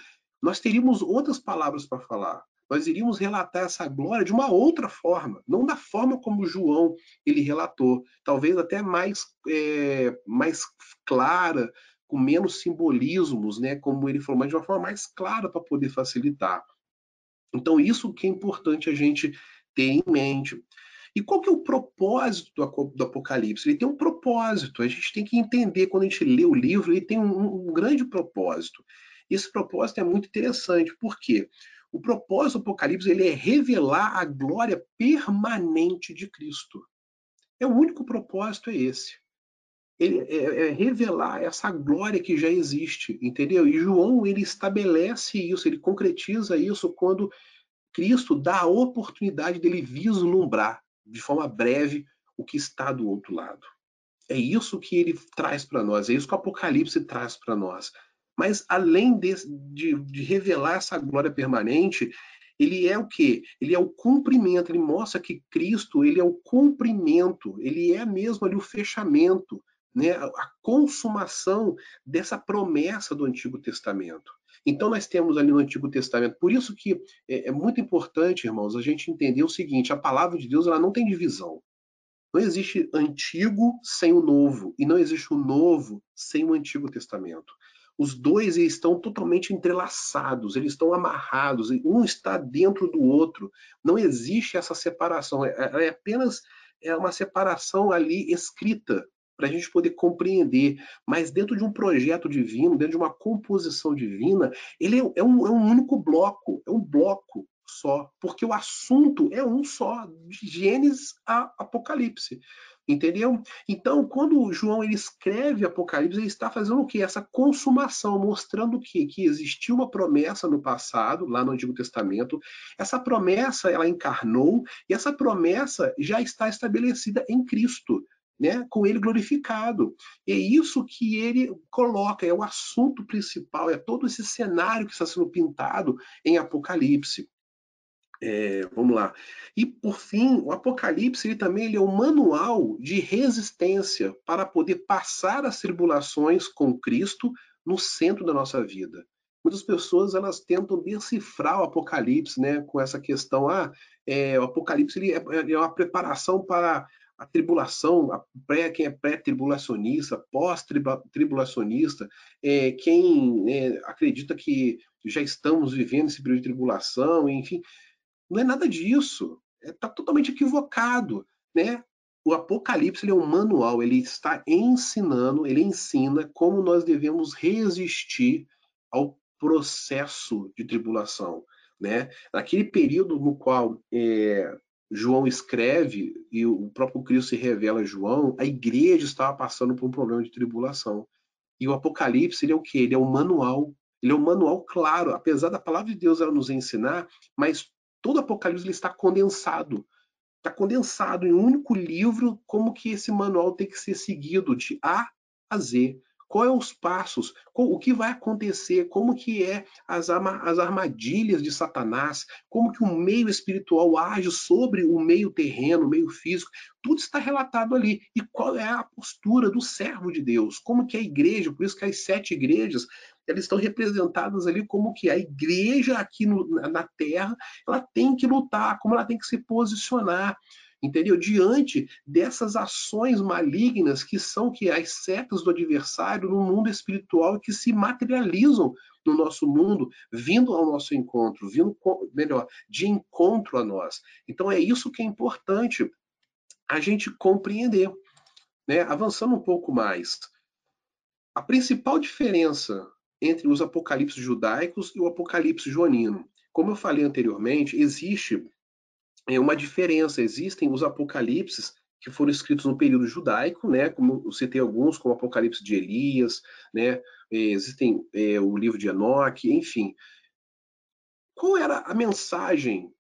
nós teríamos outras palavras para falar. Nós iríamos relatar essa glória de uma outra forma, não da forma como João ele relatou. Talvez até mais clara, com menos simbolismos, né? Como ele falou, mas de uma forma mais clara para poder facilitar. Então, isso que é importante a gente ter em mente. E qual que é o propósito do Apocalipse? Ele tem um propósito, a gente tem que entender, quando a gente lê o livro, ele tem um grande propósito. Esse propósito é muito interessante, por quê? O propósito do Apocalipse, ele é revelar a glória permanente de Cristo. É o único propósito, é esse. Ele é revelar essa glória que já existe, entendeu? E João, ele estabelece isso, ele concretiza isso quando Cristo dá a oportunidade dele vislumbrar de forma breve o que está do outro lado. É isso que ele traz para nós, é isso que o Apocalipse traz para nós. Mas além de revelar essa glória permanente, ele é o quê? Ele é o cumprimento, ele mostra que Cristo, ele é o cumprimento, ele é mesmo ali o fechamento, né? A consumação dessa promessa do Antigo Testamento. Então, nós temos ali no Antigo Testamento, por isso que é muito importante, irmãos, a gente entender o seguinte, a palavra de Deus, ela não tem divisão. Não existe antigo sem o novo, e não existe o novo sem o Antigo Testamento. Os dois estão totalmente entrelaçados, eles estão amarrados, um está dentro do outro. Não existe essa separação, é apenas uma separação ali escrita, para a gente poder compreender, mas dentro de um projeto divino, dentro de uma composição divina, ele é um único bloco, é um bloco só, porque o assunto é um só, de Gênesis a Apocalipse, entendeu? Então, quando João ele escreve Apocalipse, ele está fazendo o quê? Essa consumação, mostrando que existiu uma promessa no passado, lá no Antigo Testamento, essa promessa ela encarnou, e essa promessa já está estabelecida em Cristo, né? Com ele glorificado. É isso que ele coloca, é o assunto principal, é todo esse cenário que está sendo pintado em Apocalipse. Vamos lá. E, por fim, o Apocalipse ele também ele é um manual de resistência para poder passar as tribulações com Cristo no centro da nossa vida. Muitas pessoas elas tentam decifrar o Apocalipse, né? Com essa questão, o Apocalipse ele é uma preparação para a tribulação, quem é pré-tribulacionista, pós-tribulacionista, quem acredita que já estamos vivendo esse período de tribulação, enfim, não é nada disso, está totalmente equivocado, né? O Apocalipse ele é um manual, ele está ensinando, ele ensina como nós devemos resistir ao processo de tribulação, né? Naquele período no qual João escreve e o próprio Cristo se revela a João, a igreja estava passando por um problema de tribulação. E o Apocalipse, ele é o quê? Ele é um manual. Ele é um manual claro, apesar da palavra de Deus ela nos ensinar, mas todo o Apocalipse ele está condensado. Está condensado em um único livro, como que esse manual tem que ser seguido de A a Z. Quais são os passos? O que vai acontecer? Como que é as armadilhas de Satanás? Como que o meio espiritual age sobre o meio terreno, o meio físico? Tudo está relatado ali. E qual é a postura do servo de Deus? Como que a igreja, por isso que as 7 igrejas, elas estão representadas ali como que a igreja aqui na terra, ela tem que lutar, como ela tem que se posicionar. Entendeu? Diante dessas ações malignas que são as setas do adversário no mundo espiritual que se materializam no nosso mundo, vindo ao nosso encontro, de encontro a nós. Então é isso que é importante a gente compreender, né? Avançando um pouco mais, a principal diferença entre os apocalipses judaicos e o apocalipse joanino, como eu falei anteriormente, existe uma diferença, existem os apocalipses que foram escritos no período judaico, né? Como eu citei alguns, como o Apocalipse de Elias, né? Existem o livro de Enoque, enfim. Qual era a mensagem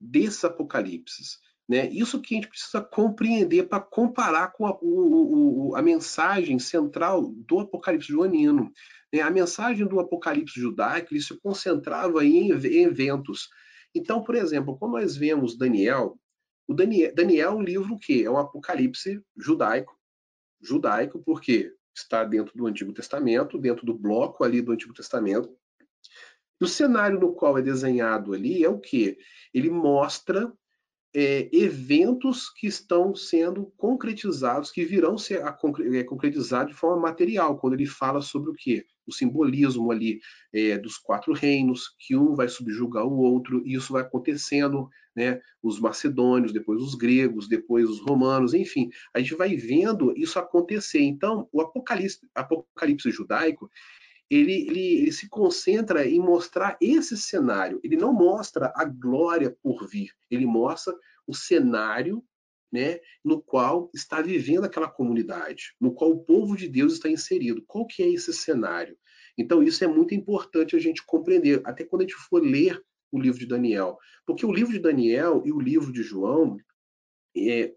desse Apocalipse, né? Isso que a gente precisa compreender para comparar com a mensagem central do Apocalipse joanino. Né? A mensagem do Apocalipse judaico, ele se concentrava em eventos. Então, por exemplo, quando nós vemos Daniel, o Daniel é um livro que é um Apocalipse judaico, porque está dentro do Antigo Testamento, dentro do bloco ali do Antigo Testamento. E o cenário no qual é desenhado ali é o quê? Ele mostra eventos que estão sendo concretizados, que virão ser concretizados de forma material, quando ele fala sobre o quê? O simbolismo ali dos quatro reinos, que um vai subjugar o outro, e isso vai acontecendo, né? Os macedônios, depois os gregos, depois os romanos, enfim, a gente vai vendo isso acontecer. Então, o Apocalipse judaico, ele se concentra em mostrar esse cenário. Ele não mostra a glória por vir, ele mostra o cenário, né, no qual está vivendo aquela comunidade, no qual o povo de Deus está inserido. Qual que é esse cenário? Então, isso é muito importante a gente compreender, até quando a gente for ler o livro de Daniel. Porque o livro de Daniel e o livro de João,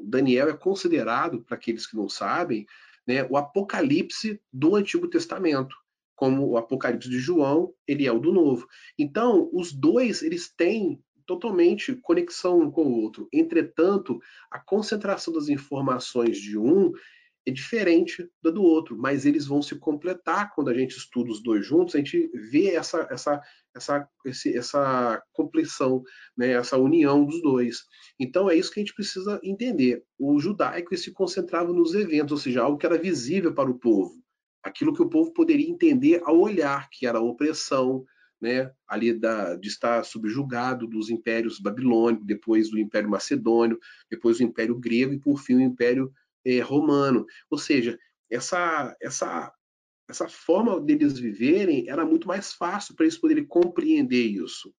Daniel é considerado, para aqueles que não sabem, né, o Apocalipse do Antigo Testamento. Como o Apocalipse de João, ele é o do Novo. Então, os dois, eles têm totalmente conexão um com o outro. Entretanto, a concentração das informações de um é diferente da do outro, mas eles vão se completar. Quando a gente estuda os dois juntos, a gente vê essa compleção, né? Essa união dos dois. Então, é isso que a gente precisa entender. O judaico se concentrava nos eventos, ou seja, algo que era visível para o povo. Aquilo que o povo poderia entender ao olhar, que era a opressão, né, ali de estar subjugado dos impérios babilônicos, depois do Império Macedônio, depois do Império Grego e, por fim, o Império Romano. Ou seja, essa forma deles viverem era muito mais fácil para eles poderem compreender isso.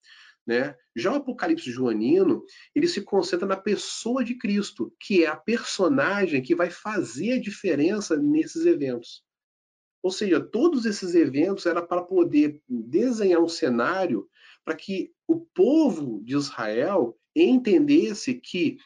Né? Já o Apocalipse joanino, ele se concentra na pessoa de Cristo, que é a personagem que vai fazer a diferença nesses eventos. Ou seja, todos esses eventos era para poder desenhar um cenário para que o povo de Israel entendesse que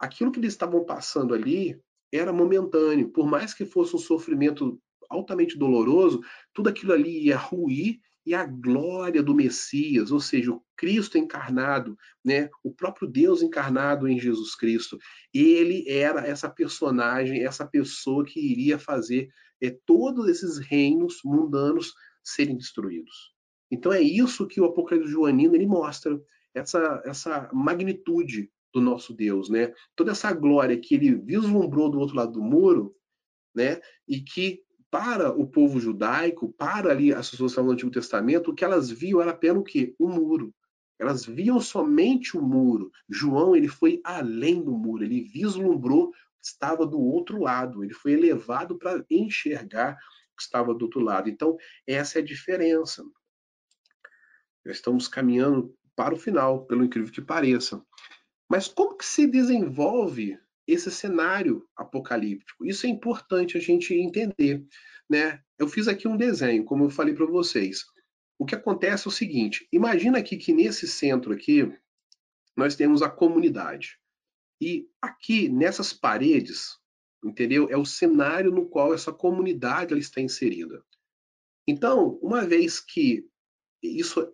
aquilo que eles estavam passando ali era momentâneo. Por mais que fosse um sofrimento altamente doloroso, tudo aquilo ali ia ruir e a glória do Messias, ou seja, o Cristo encarnado, né? O próprio Deus encarnado em Jesus Cristo, ele era essa personagem, essa pessoa que iria fazer todos esses reinos mundanos serem destruídos. Então é isso que o Apocalipse joanino ele mostra, essa magnitude do nosso Deus, né? Toda essa glória que ele vislumbrou do outro lado do muro, né? E que para o povo judaico, para ali as pessoas que estavam no Antigo Testamento, o que elas viam era apenas o quê? O muro. Elas viam somente o muro. João, ele foi além do muro, ele vislumbrou que estava do outro lado, ele foi elevado para enxergar o que estava do outro lado. Então, essa é a diferença. Já estamos caminhando para o final, pelo incrível que pareça. Mas como que se desenvolve esse cenário apocalíptico? Isso é importante a gente entender, né? Eu fiz aqui um desenho, como eu falei para vocês. O que acontece é o seguinte: imagina aqui que nesse centro aqui nós temos a comunidade. E aqui nessas paredes, entendeu? É o cenário no qual essa comunidade ela está inserida. Então, uma vez que isso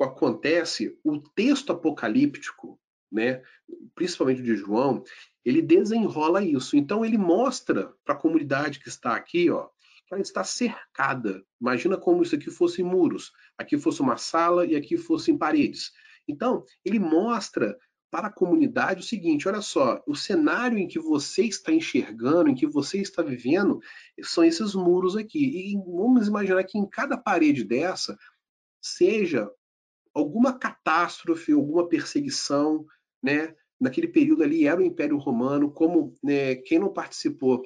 acontece, o texto apocalíptico, né, principalmente o de João, ele desenrola isso. Então, ele mostra para a comunidade que está aqui, ó, que ela está cercada. Imagina como isso aqui fosse muros, aqui fosse uma sala e aqui fossem paredes. Então, ele mostra para a comunidade o seguinte: olha só, o cenário em que você está enxergando, em que você está vivendo, são esses muros aqui. E vamos imaginar que em cada parede dessa seja alguma catástrofe, alguma perseguição, né? Naquele período ali era o Império Romano, como, né, quem não participou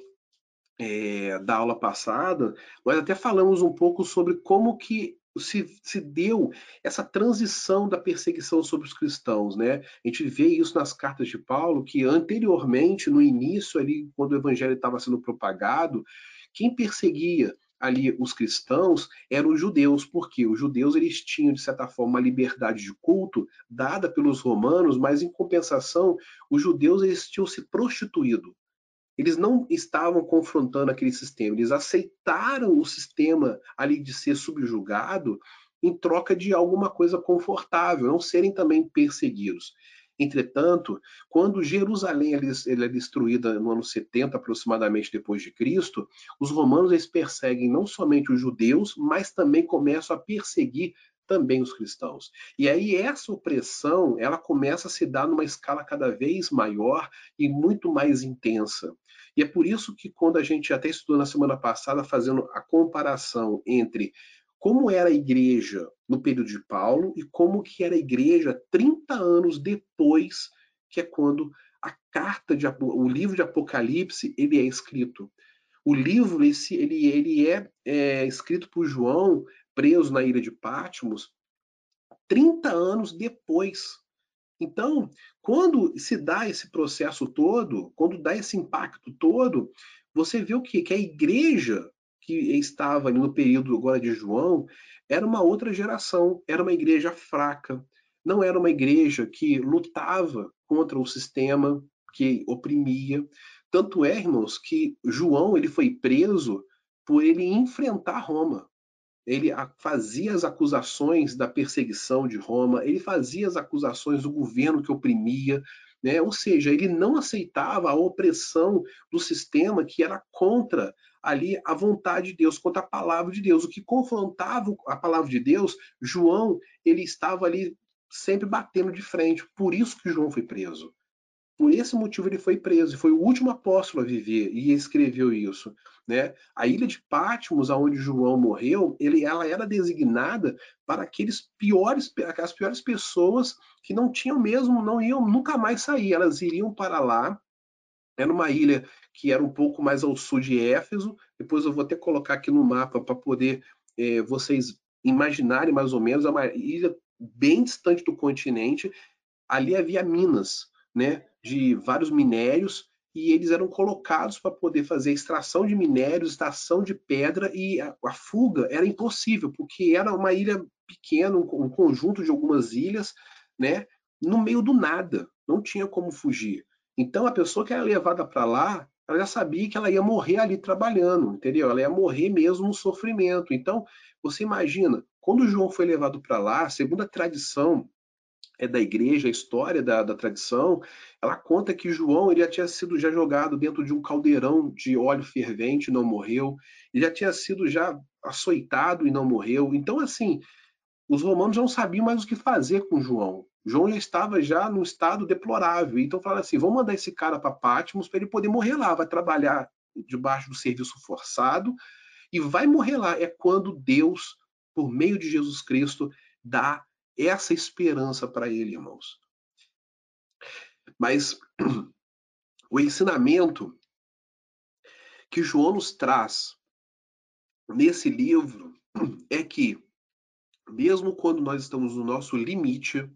da aula passada, nós até falamos um pouco sobre como que se deu essa transição da perseguição sobre os cristãos, né? A gente vê isso nas cartas de Paulo, que anteriormente, no início ali, quando o evangelho estava sendo propagado, quem perseguia ali os cristãos eram os judeus, porque os judeus eles tinham, de certa forma, uma liberdade de culto dada pelos romanos, mas, em compensação, os judeus eles tinham se prostituído. Eles não estavam confrontando aquele sistema, eles aceitaram o sistema ali de ser subjugado em troca de alguma coisa confortável, não serem também perseguidos. Entretanto, quando Jerusalém é destruída no ano 70, aproximadamente depois de Cristo, os romanos eles perseguem não somente os judeus, mas também começam a perseguir também os cristãos. E aí essa opressão, ela começa a se dar numa escala cada vez maior e muito mais intensa. E é por isso que quando a gente até estudou na semana passada, fazendo a comparação entre como era a igreja no período de Paulo e como que era a igreja 30 anos depois, que é quando a carta o livro de Apocalipse ele é escrito. O livro ele é escrito por João, preso na ilha de Pátimos, 30 anos depois. Então, quando se dá esse processo todo, quando dá esse impacto todo, você vê o quê? Que a igreja que estava ali no período agora de João, era uma outra geração, era uma igreja fraca, não era uma igreja que lutava contra o sistema que oprimia. Tanto é, irmãos, que João ele foi preso por ele enfrentar Roma. Ele fazia as acusações da perseguição de Roma, ele fazia as acusações do governo que oprimia, né? Ou seja, ele não aceitava a opressão do sistema que era contra ali a vontade de Deus, contra a palavra de Deus. O que confrontava a palavra de Deus, João, ele estava ali sempre batendo de frente. Por isso que João foi preso. Por esse motivo ele foi preso. Foi o último apóstolo a viver e escreveu isso, né? A ilha de Pátimos, onde João morreu, ela era designada para aquelas piores pessoas que não tinham mesmo, não iam nunca mais sair. Elas iriam para lá. Era uma ilha que era um pouco mais ao sul de Éfeso. Depois eu vou até colocar aqui no mapa para poder vocês imaginarem mais ou menos. É uma ilha bem distante do continente. Ali havia minas, né, de vários minérios, e eles eram colocados para poder fazer extração de minérios, extração de pedra, e a fuga era impossível, porque era uma ilha pequena, um conjunto de algumas ilhas, né, no meio do nada, não tinha como fugir. Então, a pessoa que era levada para lá, ela já sabia que ela ia morrer ali trabalhando, entendeu? Ela ia morrer mesmo no sofrimento. Então, você imagina, quando João foi levado para lá, segundo a tradição da igreja, a história da tradição, ela conta que João ele já tinha sido já jogado dentro de um caldeirão de óleo fervente, não morreu. Ele já tinha sido já açoitado e não morreu. Então, assim, os romanos não sabiam mais o que fazer com João. João já estava já num estado deplorável. Então falaram assim, vamos mandar esse cara para Pátimos para ele poder morrer lá. Vai trabalhar debaixo do serviço forçado e vai morrer lá. É quando Deus, por meio de Jesus Cristo, dá essa esperança para ele, irmãos. Mas o ensinamento que João nos traz nesse livro é que, mesmo quando nós estamos no nosso limite,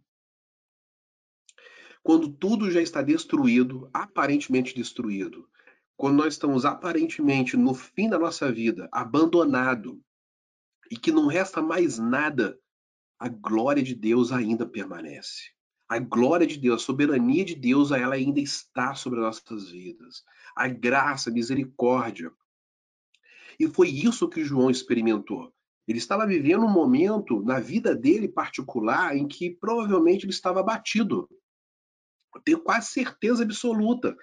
quando tudo já está destruído, aparentemente destruído, quando nós estamos aparentemente no fim da nossa vida, abandonado, e que não resta mais nada, a glória de Deus ainda permanece. A glória de Deus, a soberania de Deus, ela ainda está sobre as nossas vidas. A graça, a misericórdia. E foi isso que João experimentou. Ele estava vivendo um momento na vida dele particular em que provavelmente ele estava abatido. Eu tenho quase certeza absoluta,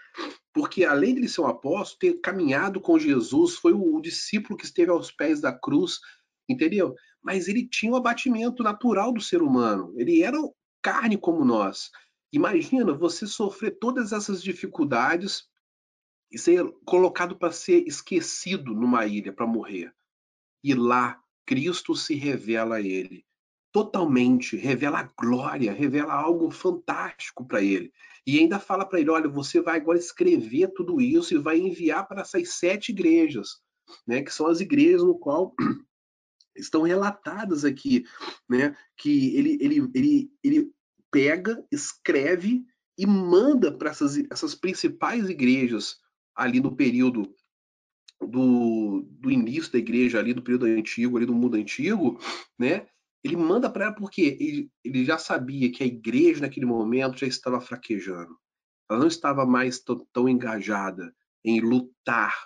porque além de ele ser um apóstolo, ter caminhado com Jesus, foi o discípulo que esteve aos pés da cruz, entendeu? Mas ele tinha um abatimento natural do ser humano, ele era carne como nós. Imagina você sofrer todas essas dificuldades e ser colocado para ser esquecido numa ilha para morrer. E lá, Cristo se revela a ele. Totalmente, revela a glória, revela algo fantástico para ele. E ainda fala para ele, olha, você vai agora escrever tudo isso e vai enviar para essas 7 igrejas, né, que são as igrejas no qual estão relatadas aqui, né, que ele pega, escreve e manda para essas principais igrejas ali no período do início da igreja ali, do período antigo, ali do mundo antigo, né? Ele manda para ela porque ele já sabia que a igreja naquele momento já estava fraquejando. Ela não estava mais tão engajada em lutar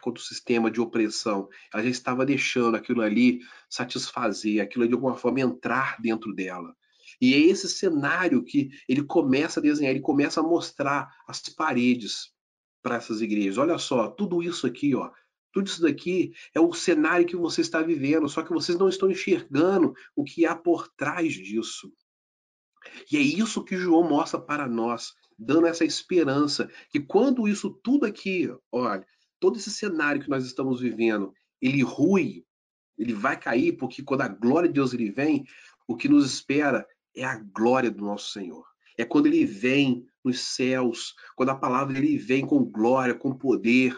contra o sistema de opressão. Ela já estava deixando aquilo ali satisfazer, aquilo ali de alguma forma entrar dentro dela. E é esse cenário que ele começa a desenhar, ele começa a mostrar as paredes para essas igrejas. Olha só, tudo isso aqui, ó, tudo isso daqui é o cenário que você está vivendo, só que vocês não estão enxergando o que há por trás disso. E é isso que João mostra para nós, dando essa esperança, que quando isso tudo aqui, olha, todo esse cenário que nós estamos vivendo, ele rui, ele vai cair, porque quando a glória de Deus ele vem, o que nos espera é a glória do nosso Senhor. É quando ele vem nos céus, quando a palavra dele vem com glória, com poder,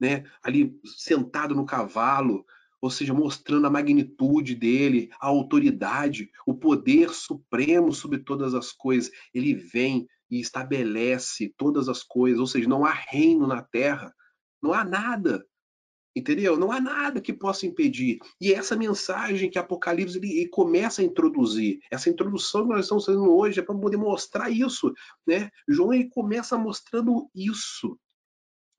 né? Ali sentado no cavalo, ou seja, mostrando a magnitude dele, a autoridade, o poder supremo sobre todas as coisas. Ele vem e estabelece todas as coisas, ou seja, não há reino na terra, não há nada, entendeu? Não há nada que possa impedir. E é essa mensagem que Apocalipse ele começa a introduzir, essa introdução que nós estamos fazendo hoje é para poder mostrar isso, né? João ele começa mostrando isso,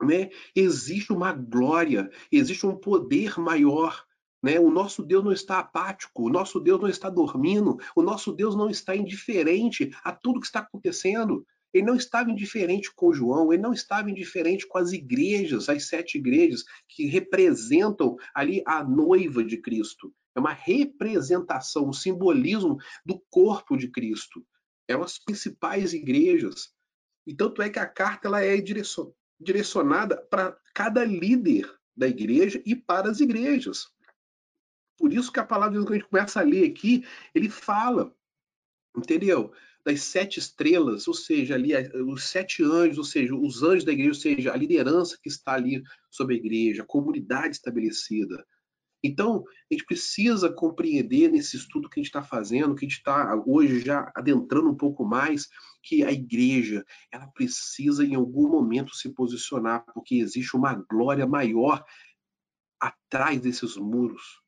né? Existe uma glória, existe um poder maior, né? O nosso Deus não está apático, o nosso Deus não está dormindo, o nosso Deus não está indiferente a tudo que está acontecendo. Ele não estava indiferente com João, ele não estava indiferente com as igrejas, as 7 igrejas que representam ali a noiva de Cristo. É uma representação, um simbolismo do corpo de Cristo. Eram as principais igrejas. E tanto é que a carta ela é direcionada para cada líder da igreja e para as igrejas. Por isso que a palavra que a gente começa a ler aqui, ele fala, entendeu? Das 7 estrelas, ou seja, ali os 7 anjos, ou seja, os anjos da igreja, ou seja, a liderança que está ali sobre a igreja, a comunidade estabelecida. Então, a gente precisa compreender nesse estudo que a gente está fazendo, que a gente está hoje já adentrando um pouco mais, que a igreja, ela precisa em algum momento se posicionar, porque existe uma glória maior atrás desses muros.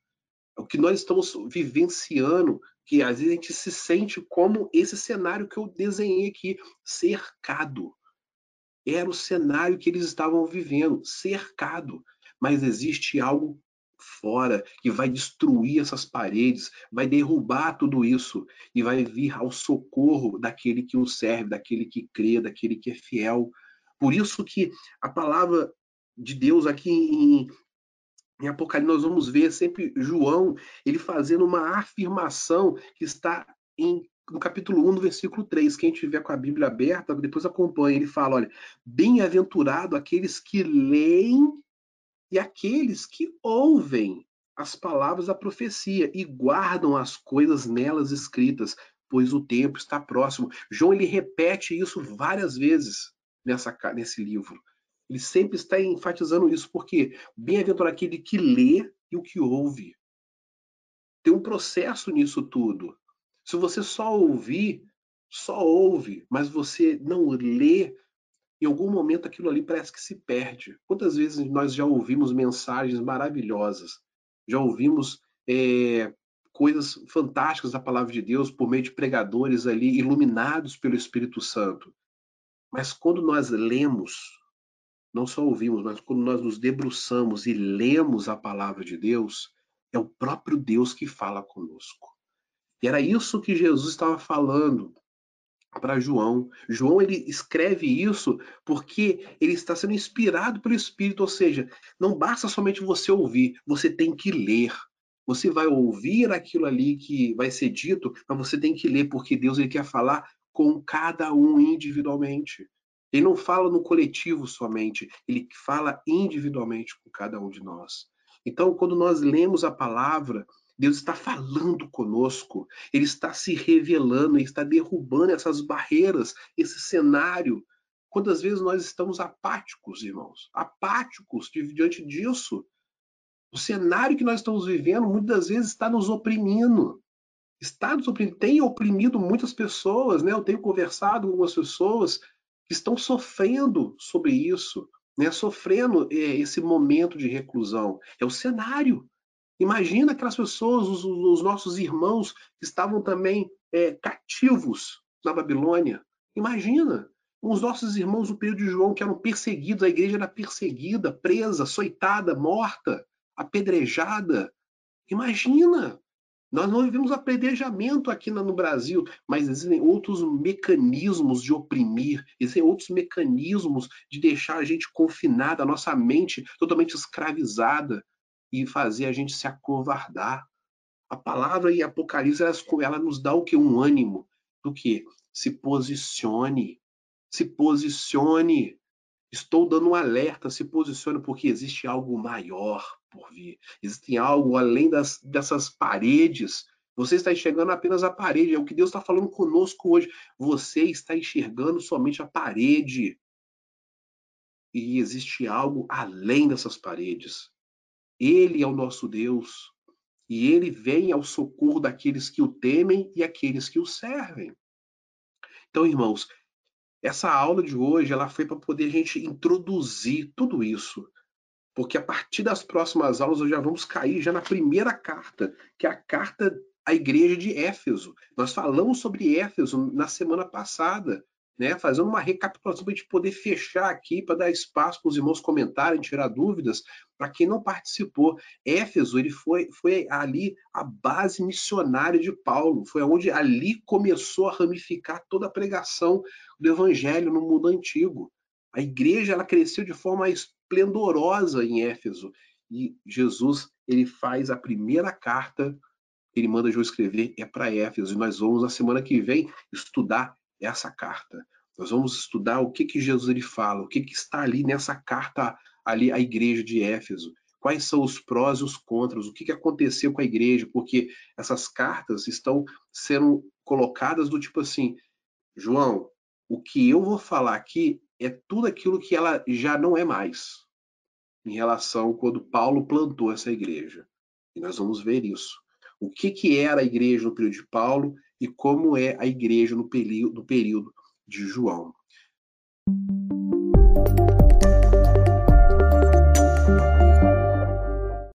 O que nós estamos vivenciando, que às vezes a gente se sente como esse cenário que eu desenhei aqui, cercado. Era o cenário que eles estavam vivendo, cercado. Mas existe algo fora que vai destruir essas paredes, vai derrubar tudo isso e vai vir ao socorro daquele que o serve, daquele que crê, daquele que é fiel. Por isso que a palavra de Deus aqui em Apocalipse, nós vamos ver sempre João, ele fazendo uma afirmação que está no capítulo 1, no versículo 3. Quem tiver com a Bíblia aberta, depois acompanha. Ele fala, olha, bem-aventurado aqueles que leem e aqueles que ouvem as palavras da profecia e guardam as coisas nelas escritas, pois o tempo está próximo. João, ele repete isso várias vezes nesse livro. Ele sempre está enfatizando isso, porque bem-aventurado aquele que lê e o que ouve. Tem um processo nisso tudo. Se você só ouve, mas você não lê, em algum momento aquilo ali parece que se perde. Quantas vezes nós já ouvimos mensagens maravilhosas, já ouvimos coisas fantásticas da palavra de Deus por meio de pregadores ali iluminados pelo Espírito Santo. Mas quando nós lemos, não só ouvimos, mas quando nós nos debruçamos e lemos a palavra de Deus, é o próprio Deus que fala conosco. E era isso que Jesus estava falando para João. João, ele escreve isso porque ele está sendo inspirado pelo Espírito, ou seja, não basta somente você ouvir, você tem que ler. Você vai ouvir aquilo ali que vai ser dito, mas você tem que ler, porque Deus ele quer falar com cada um individualmente. Ele não fala no coletivo somente, ele fala individualmente com cada um de nós. Então, quando nós lemos a palavra, Deus está falando conosco, ele está se revelando, ele está derrubando essas barreiras, esse cenário. Quantas vezes nós estamos apáticos, irmãos? Apáticos diante disso. O cenário que nós estamos vivendo, muitas das vezes, está nos oprimindo. Tem oprimido muitas pessoas, né? Eu tenho conversado com algumas pessoas que estão sofrendo sobre isso, né, sofrendo esse momento de reclusão. É o cenário. Imagina aquelas pessoas, os nossos irmãos, que estavam também cativos na Babilônia. Imagina os nossos irmãos do período de João, que eram perseguidos, a igreja era perseguida, presa, açoitada, morta, apedrejada. Imagina! Nós não vivemos apedrejamento aqui no Brasil, mas existem outros mecanismos de oprimir, existem outros mecanismos de deixar a gente confinada, a nossa mente totalmente escravizada e fazer a gente se acovardar. A palavra em Apocalipse, ela nos dá o quê? Um ânimo. Do quê? Se posicione. Se posicione. Estou dando um alerta, se posicione, porque existe algo maior por vir. Existe algo além dessas paredes. Você está enxergando apenas a parede. É o que Deus está falando conosco hoje. Você está enxergando somente a parede. E existe algo além dessas paredes. Ele é o nosso Deus. E ele vem ao socorro daqueles que o temem e aqueles que o servem. Então, irmãos, essa aula de hoje, ela foi para poder a gente introduzir tudo isso. Porque a partir das próximas aulas, nós já vamos cair já na primeira carta, que é a carta à igreja de Éfeso. Nós falamos sobre Éfeso na semana passada, né? Fazendo uma recapitulação para a gente poder fechar aqui, para dar espaço para os irmãos comentarem, tirar dúvidas, para quem não participou. Éfeso, ele foi ali a base missionária de Paulo, foi onde ali começou a ramificar toda a pregação do evangelho no mundo antigo. A igreja, ela cresceu de forma esplendorosa em Éfeso, e Jesus, ele faz a primeira carta, ele manda João escrever, é para Éfeso, e nós vamos na semana que vem estudar essa carta. Nós vamos estudar o que Jesus ele fala, o que está ali nessa carta ali a igreja de Éfeso, quais são os prós e os contras, o que aconteceu com a igreja, porque essas cartas estão sendo colocadas do tipo assim, João, o que eu vou falar aqui é tudo aquilo que ela já não é mais, em relação quando Paulo plantou essa igreja. E nós vamos ver isso. O que era a igreja no período de Paulo e como é a igreja no período de João.